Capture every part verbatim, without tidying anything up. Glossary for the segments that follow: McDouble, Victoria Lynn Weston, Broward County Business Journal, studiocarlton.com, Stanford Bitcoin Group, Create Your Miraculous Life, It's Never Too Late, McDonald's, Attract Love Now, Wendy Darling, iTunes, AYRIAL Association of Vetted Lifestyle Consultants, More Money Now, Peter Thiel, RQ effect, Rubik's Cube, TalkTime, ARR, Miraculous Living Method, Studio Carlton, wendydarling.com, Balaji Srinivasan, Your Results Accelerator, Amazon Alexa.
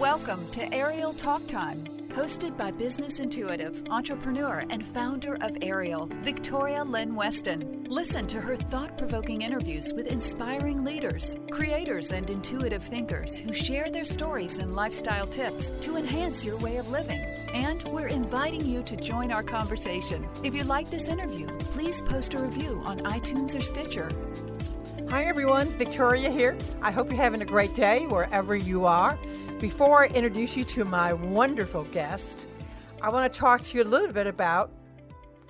Welcome to AYRIAL Talk Time, hosted by business intuitive, entrepreneur, and founder of AYRIAL, Victoria Lynn Weston. Listen to her thought-provoking interviews with inspiring leaders, creators, and intuitive thinkers who share their stories and lifestyle tips to enhance your way of living. And we're inviting you to join our conversation. If you like this interview, please post a review on iTunes or Stitcher. Hi everyone, Victoria here. I hope you're having a great day wherever you are. Before I introduce you to my wonderful guest, I want to talk to you a little bit about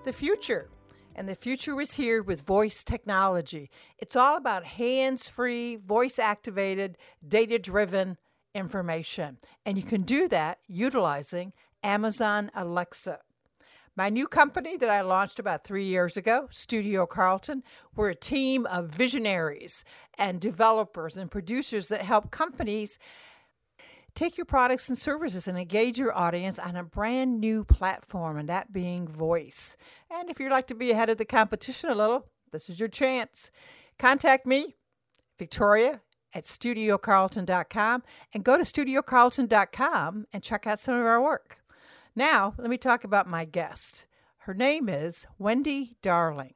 the future. And the future is here with voice technology. It's all about hands-free, voice-activated, data-driven information. And you can do that utilizing Amazon Alexa. My new company that I launched about three years ago, Studio Carlton, we're a team of visionaries and developers and producers that help companies take your products and services and engage your audience on a brand new platform, and that being voice. And if you'd like to be ahead of the competition a little, this is your chance. Contact me, Victoria, at studio carlton dot com, and go to studio carlton dot com and check out some of our work. Now, let me talk about my guest. Her name is Wendy Darling.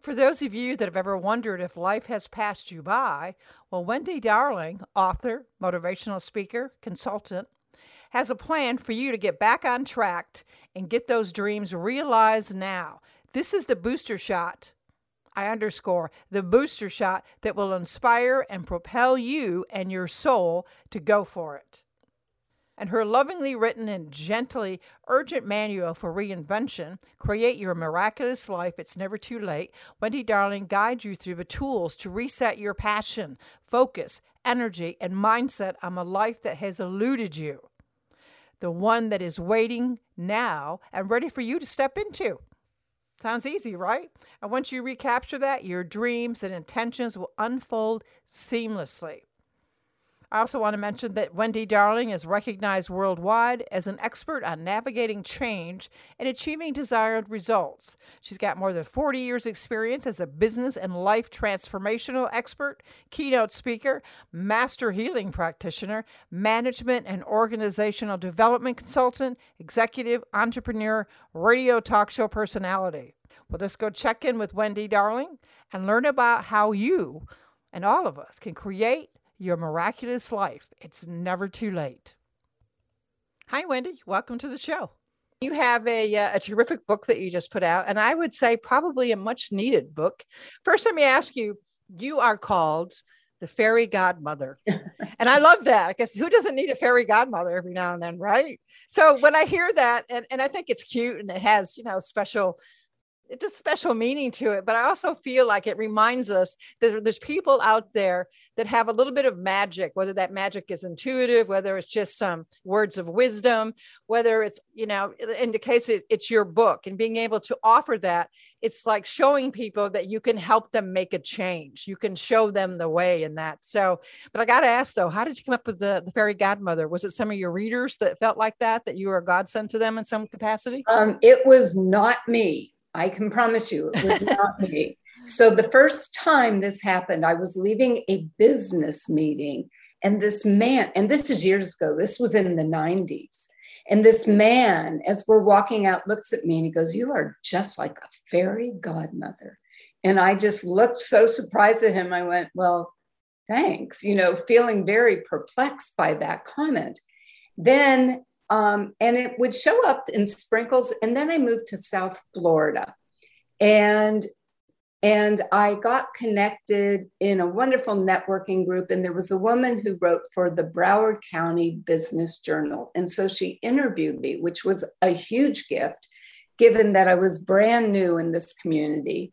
For those of you that have ever wondered if life has passed you by, well, Wendy Darling, author, motivational speaker, consultant, has a plan for you to get back on track and get those dreams realized now. This is the booster shot, I underscore, the booster shot that will inspire and propel you and your soul to go for it. And her lovingly written and gently urgent manual for reinvention, Create Your Miraculous Life, It's Never Too Late, Wendy Darling guides you through the tools to reset your passion, focus, energy, and mindset on a life that has eluded you, the one that is waiting now and ready for you to step into. Sounds easy, right? And once you recapture that, your dreams and intentions will unfold seamlessly. I also want to mention that Wendy Darling is recognized worldwide as an expert on navigating change and achieving desired results. She's got more than forty years' experience as a business and life transformational expert, keynote speaker, master healing practitioner, management and organizational development consultant, executive, entrepreneur, radio talk show personality. Well, let's go check in with Wendy Darling and learn about how you and all of us can create your miraculous life. It's never too late. Hi, Wendy. Welcome to the show. You have a, uh, a terrific book that you just put out, and I would say probably a much needed book. First, let me ask you, you are called the fairy godmother. And I love that because who doesn't need a fairy godmother every now and then, right? So when I hear that, and, and I think it's cute and it has, you know, special It's a special meaning to it, but I also feel like it reminds us that there's people out there that have a little bit of magic, whether that magic is intuitive, whether it's just some words of wisdom, whether it's, you know, in the case it's your book and being able to offer that. It's like showing people that you can help them make a change. You can show them the way in that. So, but I got to ask though, how did you come up with the, the fairy godmother? Was it some of your readers that felt like that, that you were a godsend to them in some capacity? Um, it was not me. I can promise you it was not me. So the first time this happened, I was leaving a business meeting and this man, and this is years ago, this was in the nineties. And this man, as we're walking out, looks at me and he goes, "You are just like a fairy godmother." And I just looked so surprised at him. I went, "Well, thanks," you know, feeling very perplexed by that comment. Then Um, and it would show up in sprinkles. And then I moved to South Florida and, and I got connected in a wonderful networking group. And there was a woman who wrote for the Broward County Business Journal. And so she interviewed me, which was a huge gift, given that I was brand new in this community.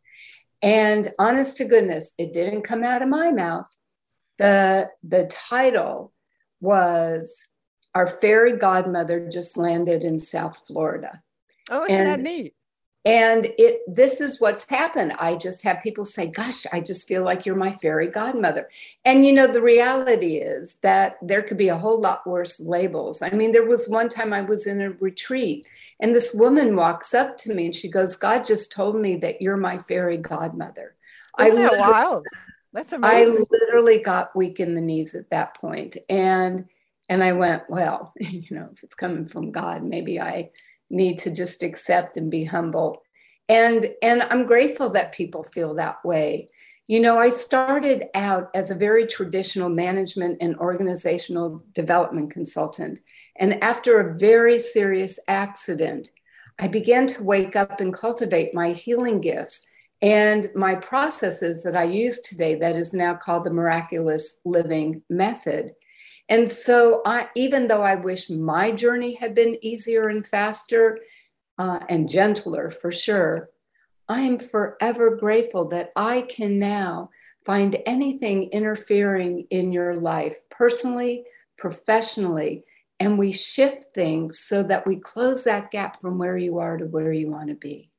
And honest to goodness, it didn't come out of my mouth. The, the title was, "Our fairy godmother just landed in South Florida." Oh, isn't and, that neat? And it, this is what's happened. I just have people say, "Gosh, I just feel like you're my fairy godmother." And, you know, the reality is that there could be a whole lot worse labels. I mean, there was one time I was in a retreat and this woman walks up to me and she goes, "God just told me that you're my fairy godmother." Isn't I that wild? That's amazing. I literally got weak in the knees at that point. And And I went, well, you know, if it's coming from God, maybe I need to just accept and be humble. And, and I'm grateful that people feel that way. You know, I started out as a very traditional management and organizational development consultant. And after a very serious accident, I began to wake up and cultivate my healing gifts and my processes that I use today that is now called the Miraculous Living Method. And so I, even though I wish my journey had been easier and faster uh, and gentler for sure, I am forever grateful that I can now find anything interfering in your life personally, professionally, and we shift things so that we close that gap from where you are to where you want to be.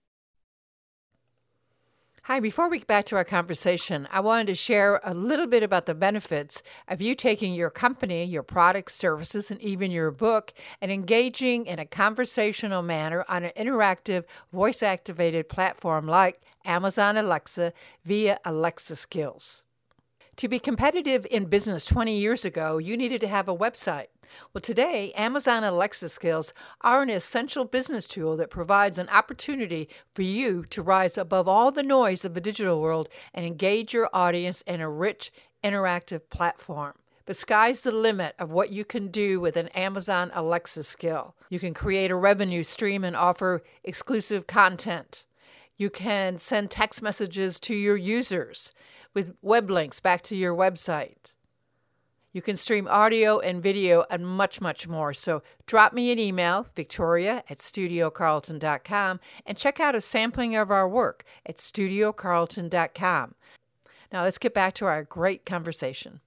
Hi, before we get back to our conversation, I wanted to share a little bit about the benefits of you taking your company, your products, services, and even your book and engaging in a conversational manner on an interactive, voice-activated platform like Amazon Alexa via Alexa Skills. To be competitive in business twenty years ago, you needed to have a website. Well, today, Amazon Alexa Skills are an essential business tool that provides an opportunity for you to rise above all the noise of the digital world and engage your audience in a rich, interactive platform. The sky's the limit of what you can do with an Amazon Alexa skill. You can create a revenue stream and offer exclusive content. You can send text messages to your users with web links back to your website. You can stream audio and video and much, much more. So drop me an email, Victoria at studio carlton dot com, and check out a sampling of our work at studio carlton dot com. Now let's get back to our great conversation.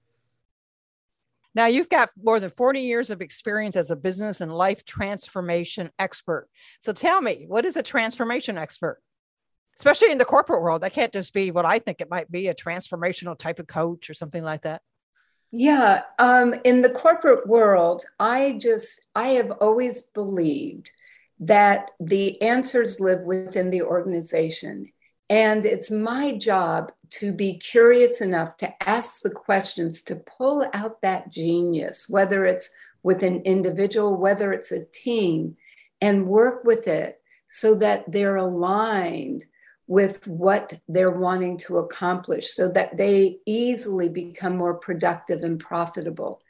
Now you've got more than forty years of experience as a business and life transformation expert. So tell me, what is a transformation expert? Especially in the corporate world, that can't just be what I think it might be, a transformational type of coach or something like that. Yeah. Um, in the corporate world, I just, I have always believed that the answers live within the organization. And it's my job to be curious enough to ask the questions to pull out that genius, whether it's with an individual, whether it's a team, and work with it so that they're aligned with what they're wanting to accomplish so that they easily become more productive and profitable.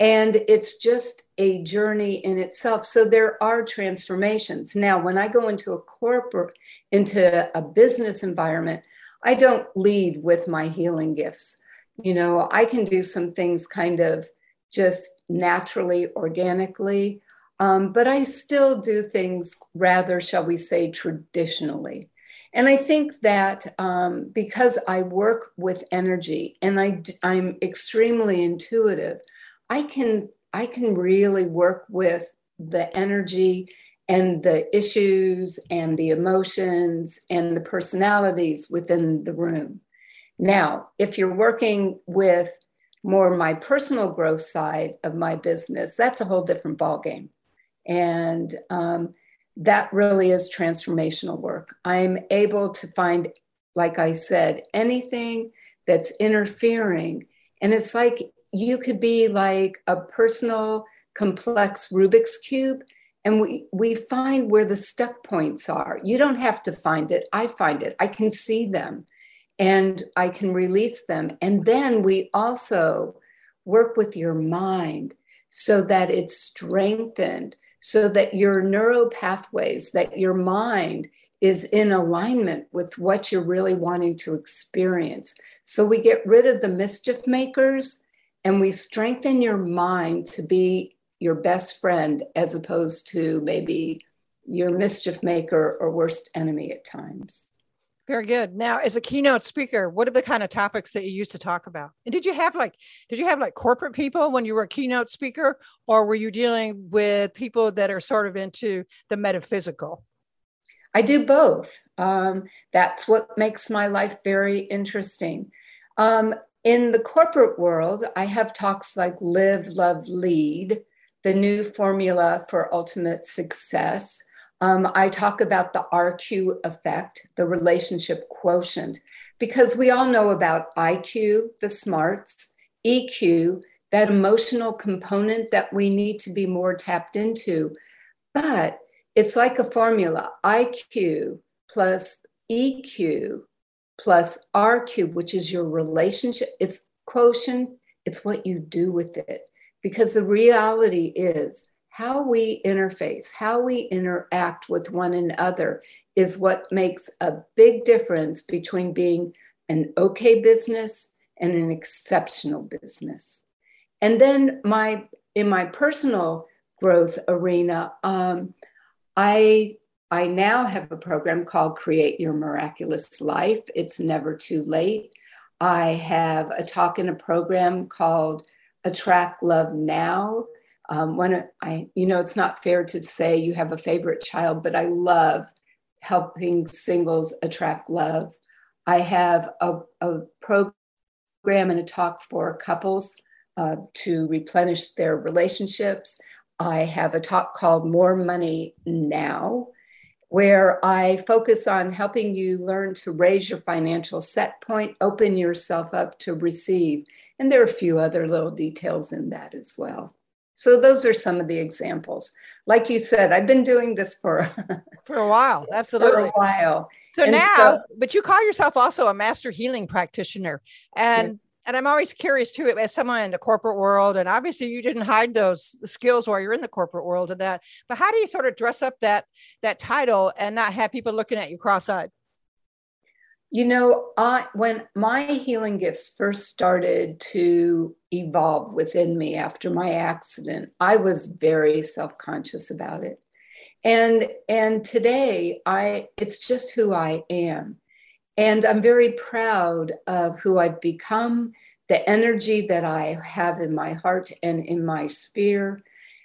And it's just a journey in itself. So there are transformations. Now, when I go into a corporate, into a business environment, I don't lead with my healing gifts. You know, I can do some things kind of just naturally, organically, um, but I still do things rather, shall we say, traditionally. And I think that um, because I work with energy and I, I'm extremely intuitive, I can I can really work with the energy and the issues and the emotions and the personalities within the room. Now, if you're working with more my personal growth side of my business, that's a whole different ballgame. And um that really is transformational work. I'm able to find, like I said, anything that's interfering. And it's like you could be like a personal, complex Rubik's Cube, and we, we find where the stuck points are. You don't have to find it. I find it. I can see them, and I can release them. And then we also work with your mind so that it's strengthened, so that your neuro pathways, that your mind is in alignment with what you're really wanting to experience. So we get rid of the mischief makers and we strengthen your mind to be your best friend as opposed to maybe your mischief maker or worst enemy at times. Very good. Now, as a keynote speaker, what are the kind of topics that you used to talk about? And did you have like, did you have like corporate people when you were a keynote speaker, or were you dealing with people that are sort of into the metaphysical? I do both. Um, that's what makes my life very interesting. Um, in the corporate world, I have talks like Live, Love, Lead, the new formula for ultimate success. Um, I talk about the R Q effect, the relationship quotient, because we all know about I Q, the smarts, E Q, that emotional component that we need to be more tapped into. But it's like a formula, I Q plus E Q plus R Q, which is your relationship. It's quotient. It's what you do with it. Because the reality is how we interface, how we interact with one another is what makes a big difference between being an okay business and an exceptional business. And then my in my personal growth arena, um, I, I now have a program called Create Your Miraculous Life. It's Never Too Late. I have a talk in a program called Attract Love Now. Um, when I, you know, it's not fair to say you have a favorite child, but I love helping singles attract love. I have a, a program and a talk for couples uh, to replenish their relationships. I have a talk called More Money Now, where I focus on helping you learn to raise your financial set point, open yourself up to receive. And there are a few other little details in that as well. So those are some of the examples. Like you said, I've been doing this for, for a while. Absolutely. For a while. So and now, so, but you call yourself also a master healing practitioner. And yeah. And I'm always curious too, as someone in the corporate world, and obviously you didn't hide those skills while you're in the corporate world and that, but how do you sort of dress up that, that title and not have people looking at you cross-eyed? You know, I, when my healing gifts first started to evolve within me after my accident, I was very self-conscious about it. And, and today I, it's just who I am. And I'm very proud of who I've become, the energy that I have in my heart and in my sphere.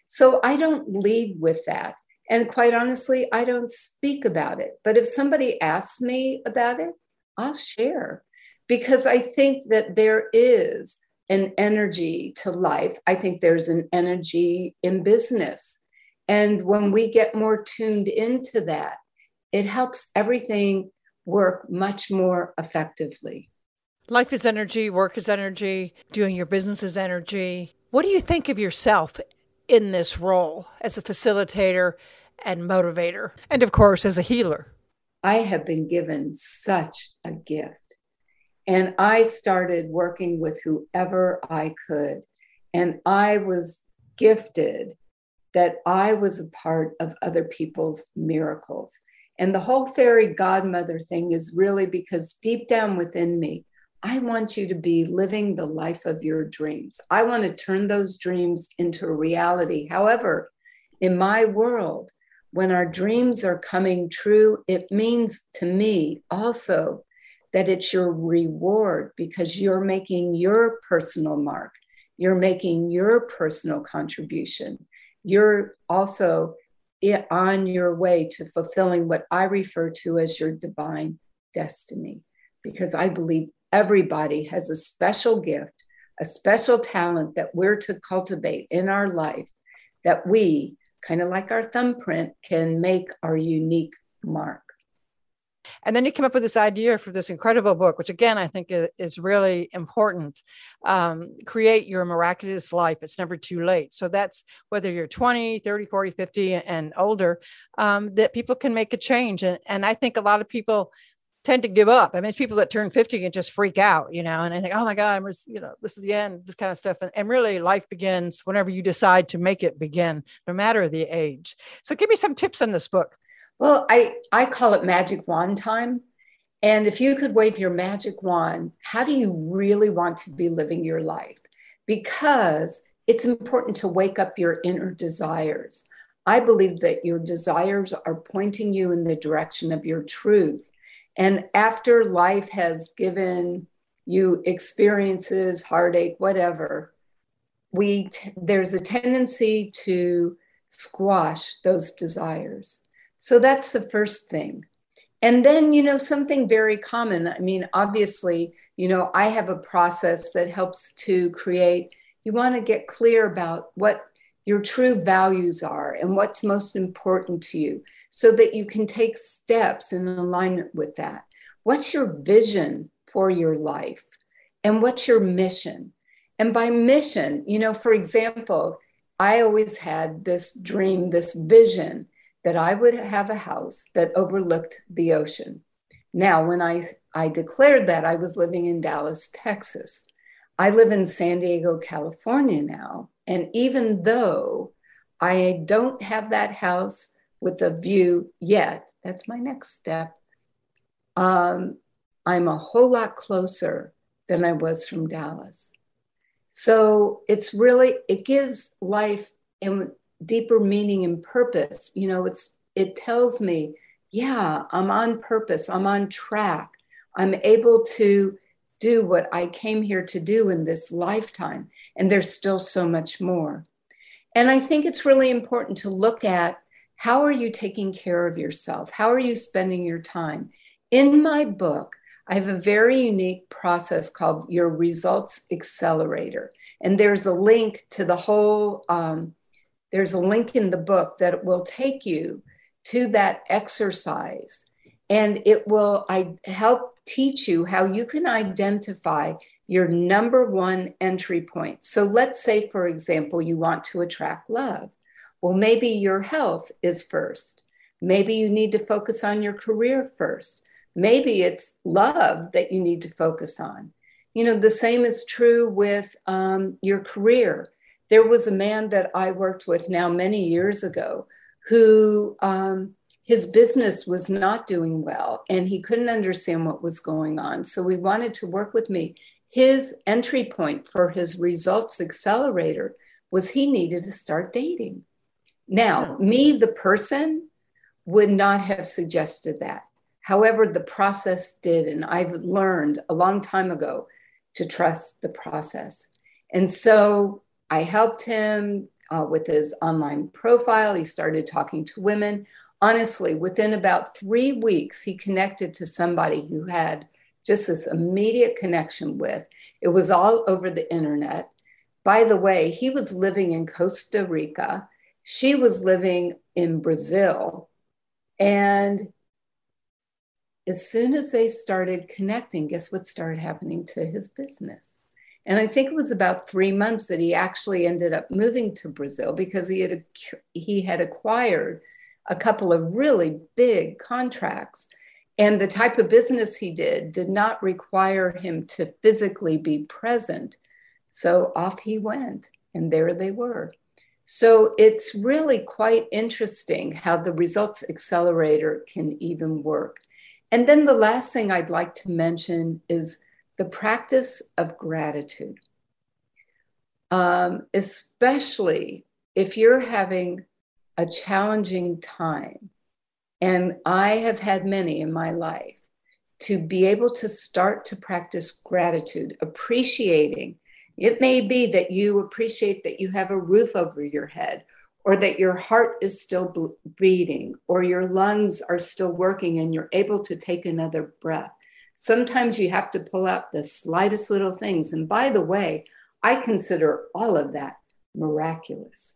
So I don't lead with that. And quite honestly, I don't speak about it. But if somebody asks me about it, I'll share. Because I think that there is an energy to life. I think there's an energy in business. And when we get more tuned into that, it helps everything work much more effectively. Life is energy, work is energy, doing your business is energy. What do you think of yourself in this role as a facilitator and motivator? And of course, as a healer? I have been given such a gift. And I started working with whoever I could. And I was gifted that I was a part of other people's miracles. And the whole fairy godmother thing is really because deep down within me, I want you to be living the life of your dreams. I want to turn those dreams into a reality. However, in my world, when our dreams are coming true, it means to me also that it's your reward because you're making your personal mark. You're making your personal contribution. You're also It, on your way to fulfilling what I refer to as your divine destiny, because I believe everybody has a special gift, a special talent that we're to cultivate in our life that we, kind of like our thumbprint, can make our unique mark. And then you came up with this idea for this incredible book, which again, I think is really important. Um, Create Your Miraculous Life. It's Never Too Late. So that's whether you're twenty, thirty, forty, fifty and older, um, that people can make a change. And, and I think a lot of people tend to give up. I mean, it's people that turn fifty and just freak out, you know, and I think, oh my God, I'm just, you know, this is the end, this kind of stuff. And, and really life begins whenever you decide to make it begin, no matter the age. So give me some tips on this book. Well, I, I call it magic wand time. And if you could wave your magic wand, how do you really want to be living your life? Because it's important to wake up your inner desires. I believe that your desires are pointing you in the direction of your truth. And after life has given you experiences, heartache, whatever, we t- there's a tendency to squash those desires. So that's the first thing. And then, you know, something very common. I mean, obviously, you know, I have a process that helps to create, you want to get clear about what your true values are and what's most important to you so that you can take steps in alignment with that. What's your vision for your life? And what's your mission? And by mission, you know, for example, I always had this dream, this vision that I would have a house that overlooked the ocean. Now, when I, I declared that, I was living in Dallas, Texas. I live in San Diego, California now. And even though I don't have that house with a view yet, that's my next step. Um, I'm a whole lot closer than I was from Dallas. So it's really, it gives life a deeper meaning and purpose. You know, it's it tells me, yeah, I'm on purpose. I'm on track. I'm able to do what I came here to do in this lifetime. And there's still so much more. And I think it's really important to look at, how are you taking care of yourself? How are you spending your time? In my book, I have a very unique process called Your Results Accelerator. And there's a link to the whole, um, there's a link in the book that will take you to that exercise. And it will I help teach you how you can identify your number one entry point. So let's say, for example, you want to attract love. Well, maybe your health is first. Maybe you need to focus on your career first. Maybe it's love that you need to focus on. You know, the same is true with um, your career. There was a man that I worked with now many years ago who um, his business was not doing well and he couldn't understand what was going on. So he wanted to work with me. His entry point for his Results Accelerator was he needed to start dating. Now, me, the person, would not have suggested that. However, the process did, and I've learned a long time ago to trust the process. And so I helped him uh, with his online profile. He started talking to women. Honestly, within about three weeks, he connected to somebody who had just this immediate connection with. It was all over the internet. By the way, he was living in Costa Rica. She was living in Brazil. And as soon as they started connecting, guess what started happening to his business? And I think it was about three months that he actually ended up moving to Brazil because he had he had acquired a couple of really big contracts. And the type of business he did did not require him to physically be present. So off he went, and there they were. So it's really quite interesting how the Results Accelerator can even work. And then the last thing I'd like to mention is the practice of gratitude, um, especially if you're having a challenging time. And I have had many in my life, to be able to start to practice gratitude, appreciating. It may be that you appreciate that you have a roof over your head, or that your heart is still beating, or your lungs are still working and you're able to take another breath. Sometimes you have to pull out the slightest little things. And by the way, I consider all of that miraculous.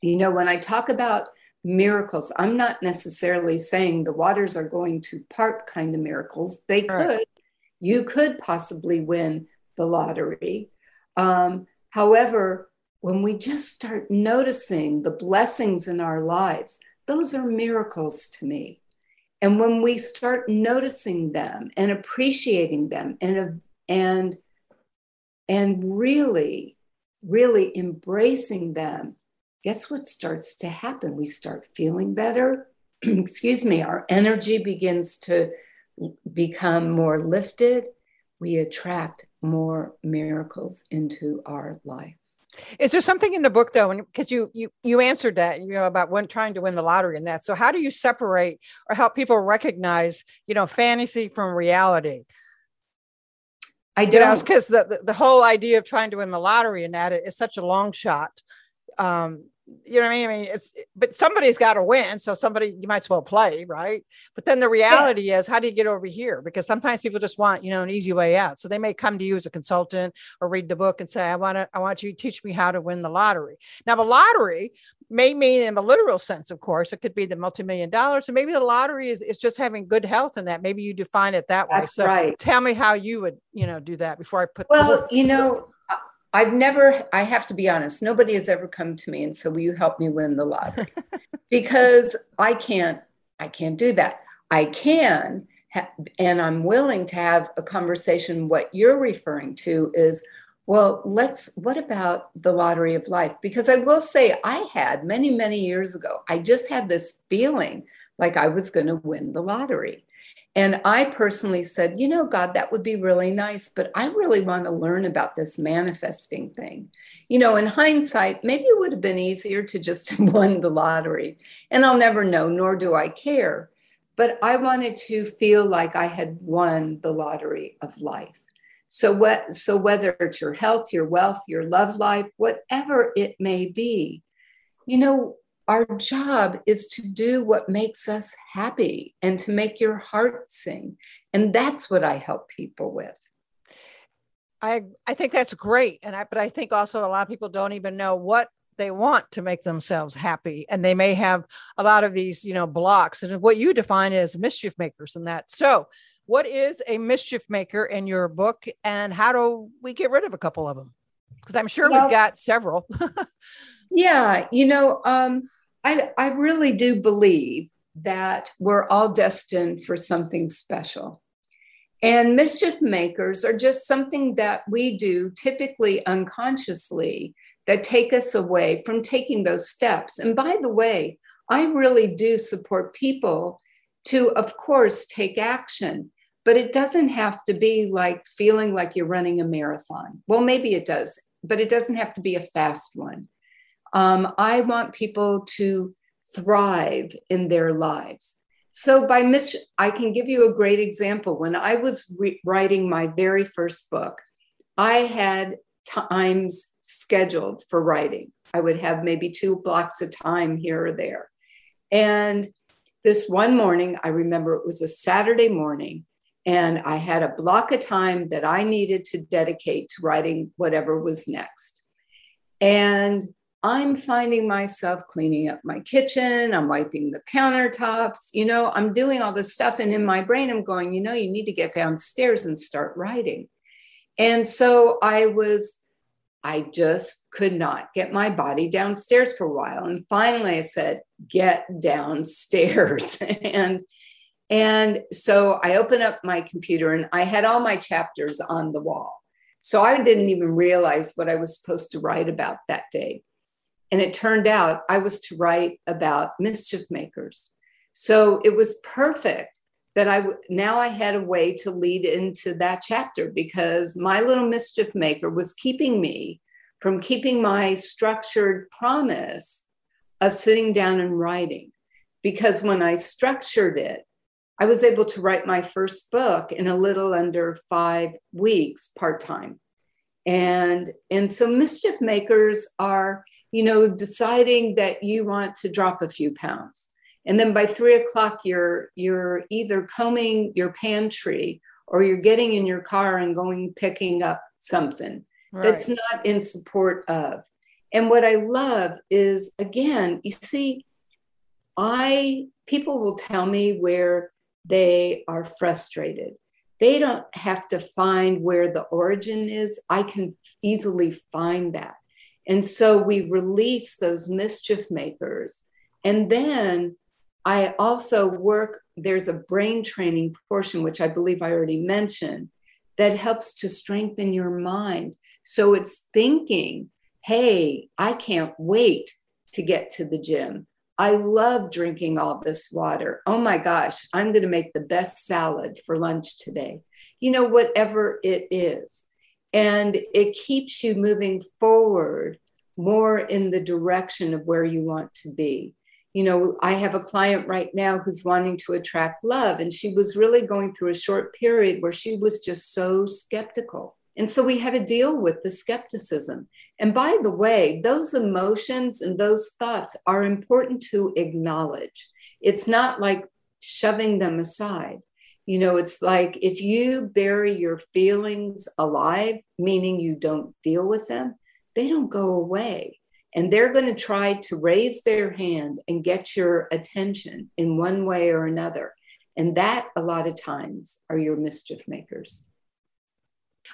You know, when I talk about miracles, I'm not necessarily saying the waters are going to part kind of miracles. They could. Right. You could possibly win the lottery. Um, however, when we just start noticing the blessings in our lives, those are miracles to me. And when we start noticing them and appreciating them and, and, and really, really embracing them, guess what starts to happen? We start feeling better. Excuse me. Our energy begins to become more lifted. We attract more miracles into our life. Is there something in the book, though, because you, you you answered that, you know, about when trying to win the lottery and that. So how do you separate or help people recognize, you know, fantasy from reality? I don't. Because the, the, the whole idea of trying to win the lottery and that is such a long shot. Um, you know what I mean? I mean, it's, but somebody's got to win. So somebody, you might as well play, right? But then the reality yeah. is, how do you get over here? Because sometimes people just want, you know, an easy way out. So they may come to you as a consultant or read the book and say, I want to, I want you to teach me how to win the lottery. Now the lottery may mean in a literal sense, of course, it could be the multimillion dollars. So maybe the lottery is, is just having good health and that maybe you define it that way. That's so right. Tell me how you would, you know, do that before I put, well, the- you know, I've never, I have to be honest, nobody has ever come to me and said, will you help me win the lottery? Because I can't, I can't do that. I can, ha- and I'm willing to have a conversation. What you're referring to is, well, let's, what about the lottery of life? Because I will say I had many, many years ago, I just had this feeling like I was going to win the lottery. And I personally said, you know, God, that would be really nice, but I really want to learn about this manifesting thing. You know, in hindsight, maybe it would have been easier to just win the lottery. And I'll never know, nor do I care. But I wanted to feel like I had won the lottery of life. So what, so whether it's your health, your wealth, your love life, whatever it may be, you know, our job is to do what makes us happy and to make your heart sing. And that's what I help people with. I I think that's great. And I, but I think also a lot of people don't even know what they want to make themselves happy. And they may have a lot of these, you know, blocks, and what you define as mischief makers and that. So what is a mischief maker in your book, and how do we get rid of a couple of them? Because I'm sure well, we've got several. Yeah. You know, um, I, I really do believe that we're all destined for something special. And mischief makers are just something that we do typically unconsciously that take us away from taking those steps. And by the way, I really do support people to, of course, take action, but it doesn't have to be like feeling like you're running a marathon. Well, maybe it does, but it doesn't have to be a fast one. Um, I want people to thrive in their lives. So by mis- I can give you a great example. When I was re- writing my very first book, I had times scheduled for writing. I would have maybe two blocks of time here or there. And this one morning, I remember it was a Saturday morning, and I had a block of time that I needed to dedicate to writing whatever was next. And I'm finding myself cleaning up my kitchen. I'm wiping the countertops. You know, I'm doing all this stuff. And in my brain, I'm going, you know, you need to get downstairs and start writing. And so I was, I just could not get my body downstairs for a while. And finally I said, get downstairs. and, and so I opened up my computer, and I had all my chapters on the wall. So I didn't even realize what I was supposed to write about that day. And it turned out I was to write about mischief makers. So it was perfect that I w- now I had a way to lead into that chapter, because my little mischief maker was keeping me from keeping my structured promise of sitting down and writing. Because when I structured it, I was able to write my first book in a little under five weeks part-time. And, and so mischief makers are, you know, deciding that you want to drop a few pounds. And then by three o'clock, you're, you're either combing your pantry or you're getting in your car and going picking up something right. That's not in support of. And what I love is, again, you see, I, people will tell me where they are frustrated. They don't have to find where the origin is. I can easily find that. And so we release those mischief makers. And then I also work, there's a brain training portion, which I believe I already mentioned, that helps to strengthen your mind. So it's thinking, hey, I can't wait to get to the gym. I love drinking all this water. Oh my gosh, I'm going to make the best salad for lunch today. You know, whatever it is. And it keeps you moving forward more in the direction of where you want to be. You know, I have a client right now who's wanting to attract love, and she was really going through a short period where she was just so skeptical. And so we had to deal with the skepticism. And by the way, those emotions and those thoughts are important to acknowledge. It's not like shoving them aside. You know, it's like if you bury your feelings alive, meaning you don't deal with them, they don't go away. And they're going to try to raise their hand and get your attention in one way or another. And that, a lot of times, are your mischief makers.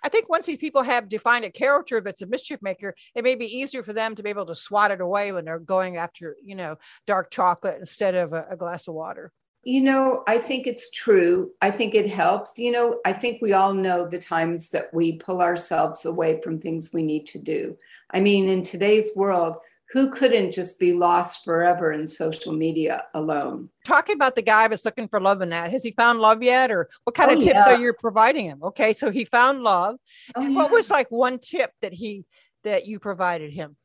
I think once these people have defined a character that's a mischief maker, it may be easier for them to be able to swat it away when they're going after, you know, dark chocolate instead of a, a glass of water. You know, I think it's true. I think it helps. You know, I think we all know the times that we pull ourselves away from things we need to do. I mean, in today's world, who couldn't just be lost forever in social media alone? Talking about the guy that's looking for love in that, has he found love yet? Or what kind oh, of tips yeah. are you providing him? Okay, so he found love. Oh, and yeah. what was like one tip that he, that you provided him?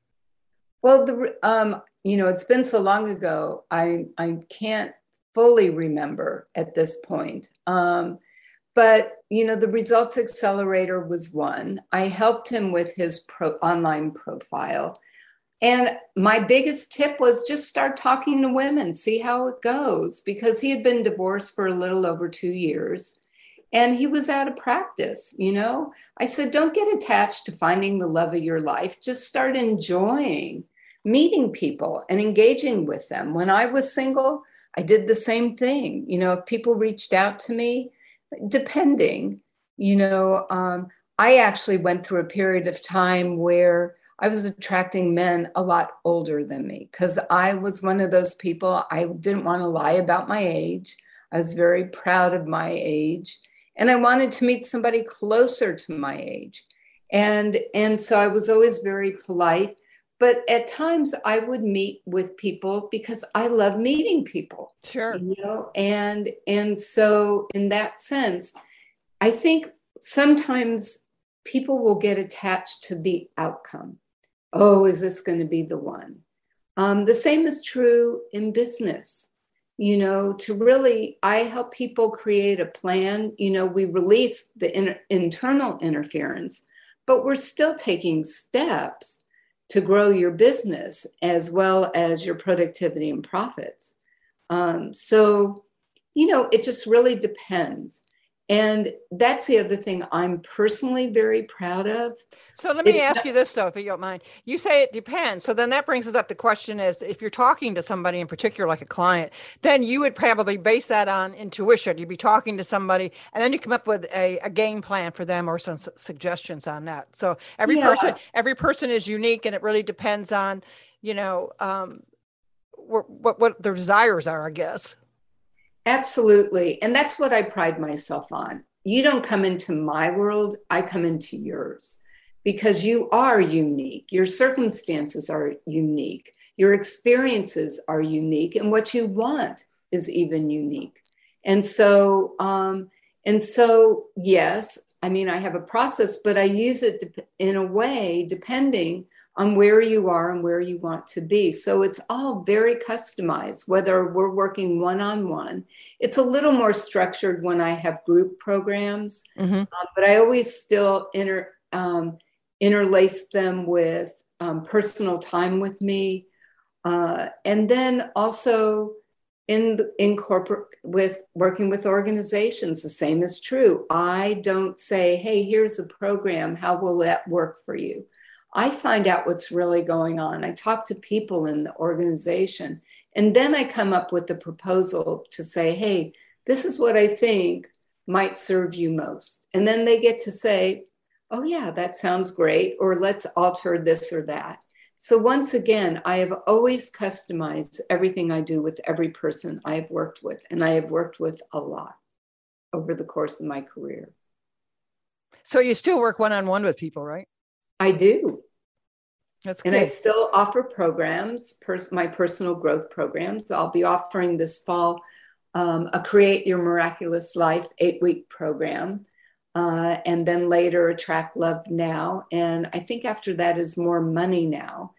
Well, the, um, you know, it's been so long ago. I, I can't fully remember at this point. Um, but, you know, the Results Accelerator was one. I helped him with his pro- online profile. And my biggest tip was just start talking to women, see how it goes, because he had been divorced for a little over two years and he was out of practice. You know, I said, don't get attached to finding the love of your life. Just start enjoying meeting people and engaging with them. When I was single, I did the same thing. You know, if people reached out to me, depending, you know, um, I actually went through a period of time where I was attracting men a lot older than me because I was one of those people. I didn't want to lie about my age. I was very proud of my age and I wanted to meet somebody closer to my age. And, and so I was always very polite. But at times I would meet with people because I love meeting people. Sure. You know? And, and so in that sense, I think sometimes people will get attached to the outcome. Oh, is this going to be the one? Um, the same is true in business. You know, to really, I help people create a plan. You know, we release the in, internal interference, but we're still taking steps to grow your business as well as your productivity and profits. Um, so, you know, it just really depends. And that's the other thing I'm personally very proud of. So let me it's ask not- you this, though, if you don't mind. You say it depends. So then that brings us up the question is, if you're talking to somebody in particular, like a client, then you would probably base that on intuition. You'd be talking to somebody, and then you come up with a, a game plan for them or some su- suggestions on that. So every yeah. person every person is unique, and it really depends on, you know, um, wh- what, what their desires are, I guess. Absolutely. And that's what I pride myself on. You don't come into my world. I come into yours because you are unique. Your circumstances are unique. Your experiences are unique. And what you want is even unique. And so, um, and so, yes, I mean, I have a process, but I use it de- in a way, depending on where you are and where you want to be. So it's all very customized, whether we're working one-on-one. It's a little more structured when I have group programs, mm-hmm. um, but I always still inter, um, interlace them with um, personal time with me. Uh, and then also in, in corporate, with working with organizations, the same is true. I don't say, hey, here's a program. How will that work for you? I find out what's really going on. I talk to people in the organization, and then I come up with the proposal to say, hey, this is what I think might serve you most. And then they get to say, oh yeah, that sounds great, or let's alter this or that. So once again, I have always customized everything I do with every person I have worked with, and I have worked with a lot over the course of my career. So you still work one-on-one with people, right? I do. That's good. And I still offer programs, pers- my personal growth programs. I'll be offering this fall um, a Create Your Miraculous Life eight-week program. Uh, and then later, Attract Love Now. And I think after that is More Money Now.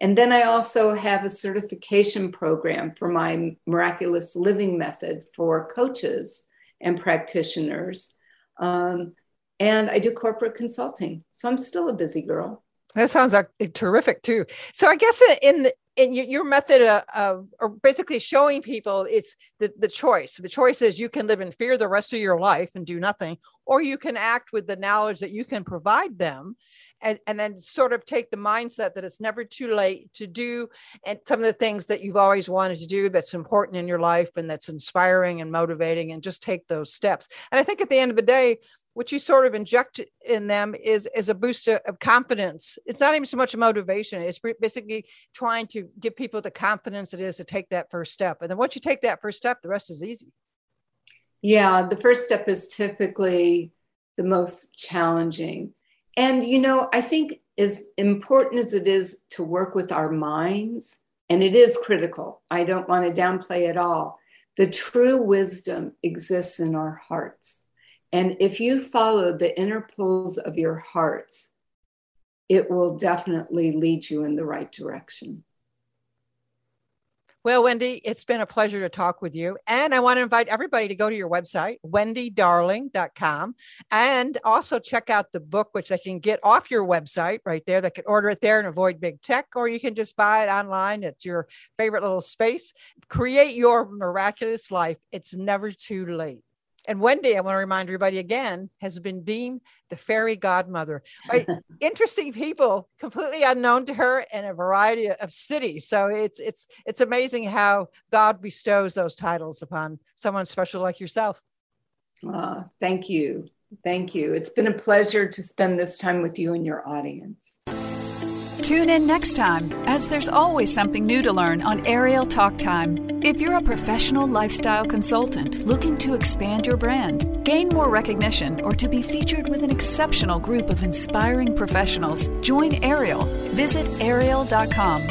And then I also have a certification program for my Miraculous Living Method for coaches and practitioners. Um, And I do corporate consulting. So I'm still a busy girl. That sounds like terrific too. So I guess in the, in your method of, of or basically showing people it's the, the choice. The choice is you can live in fear the rest of your life and do nothing, or you can act with the knowledge that you can provide them and, and then sort of take the mindset that it's never too late to do and some of the things that you've always wanted to do that's important in your life and that's inspiring and motivating and just take those steps. And I think at the end of the day, what you sort of inject in them is, is a booster of confidence. It's not even so much motivation. It's basically trying to give people the confidence it is to take that first step. And then once you take that first step, the rest is easy. Yeah, the first step is typically the most challenging. And, you know, I think as important as it is to work with our minds, and it is critical, I don't want to downplay it all, the true wisdom exists in our hearts. And if you follow the inner pulls of your hearts, it will definitely lead you in the right direction. Well, Wendy, it's been a pleasure to talk with you. And I want to invite everybody to go to your website, wendy darling dot com, and also check out the book, which they can get off your website right there. They can order it there and avoid big tech, or you can just buy it online at your favorite little space. Create Your Miraculous Life. It's never too late. And Wendy, I want to remind everybody again, has been deemed the fairy godmother by interesting people, completely unknown to her, in a variety of cities. So it's it's it's amazing how God bestows those titles upon someone special like yourself. Uh, thank you. Thank you. It's been a pleasure to spend this time with you and your audience. Tune in next time, as there's always something new to learn on Ariel Talk Time. If you're a professional lifestyle consultant looking to expand your brand, gain more recognition, or to be featured with an exceptional group of inspiring professionals, join Ariel. Visit ariel dot com.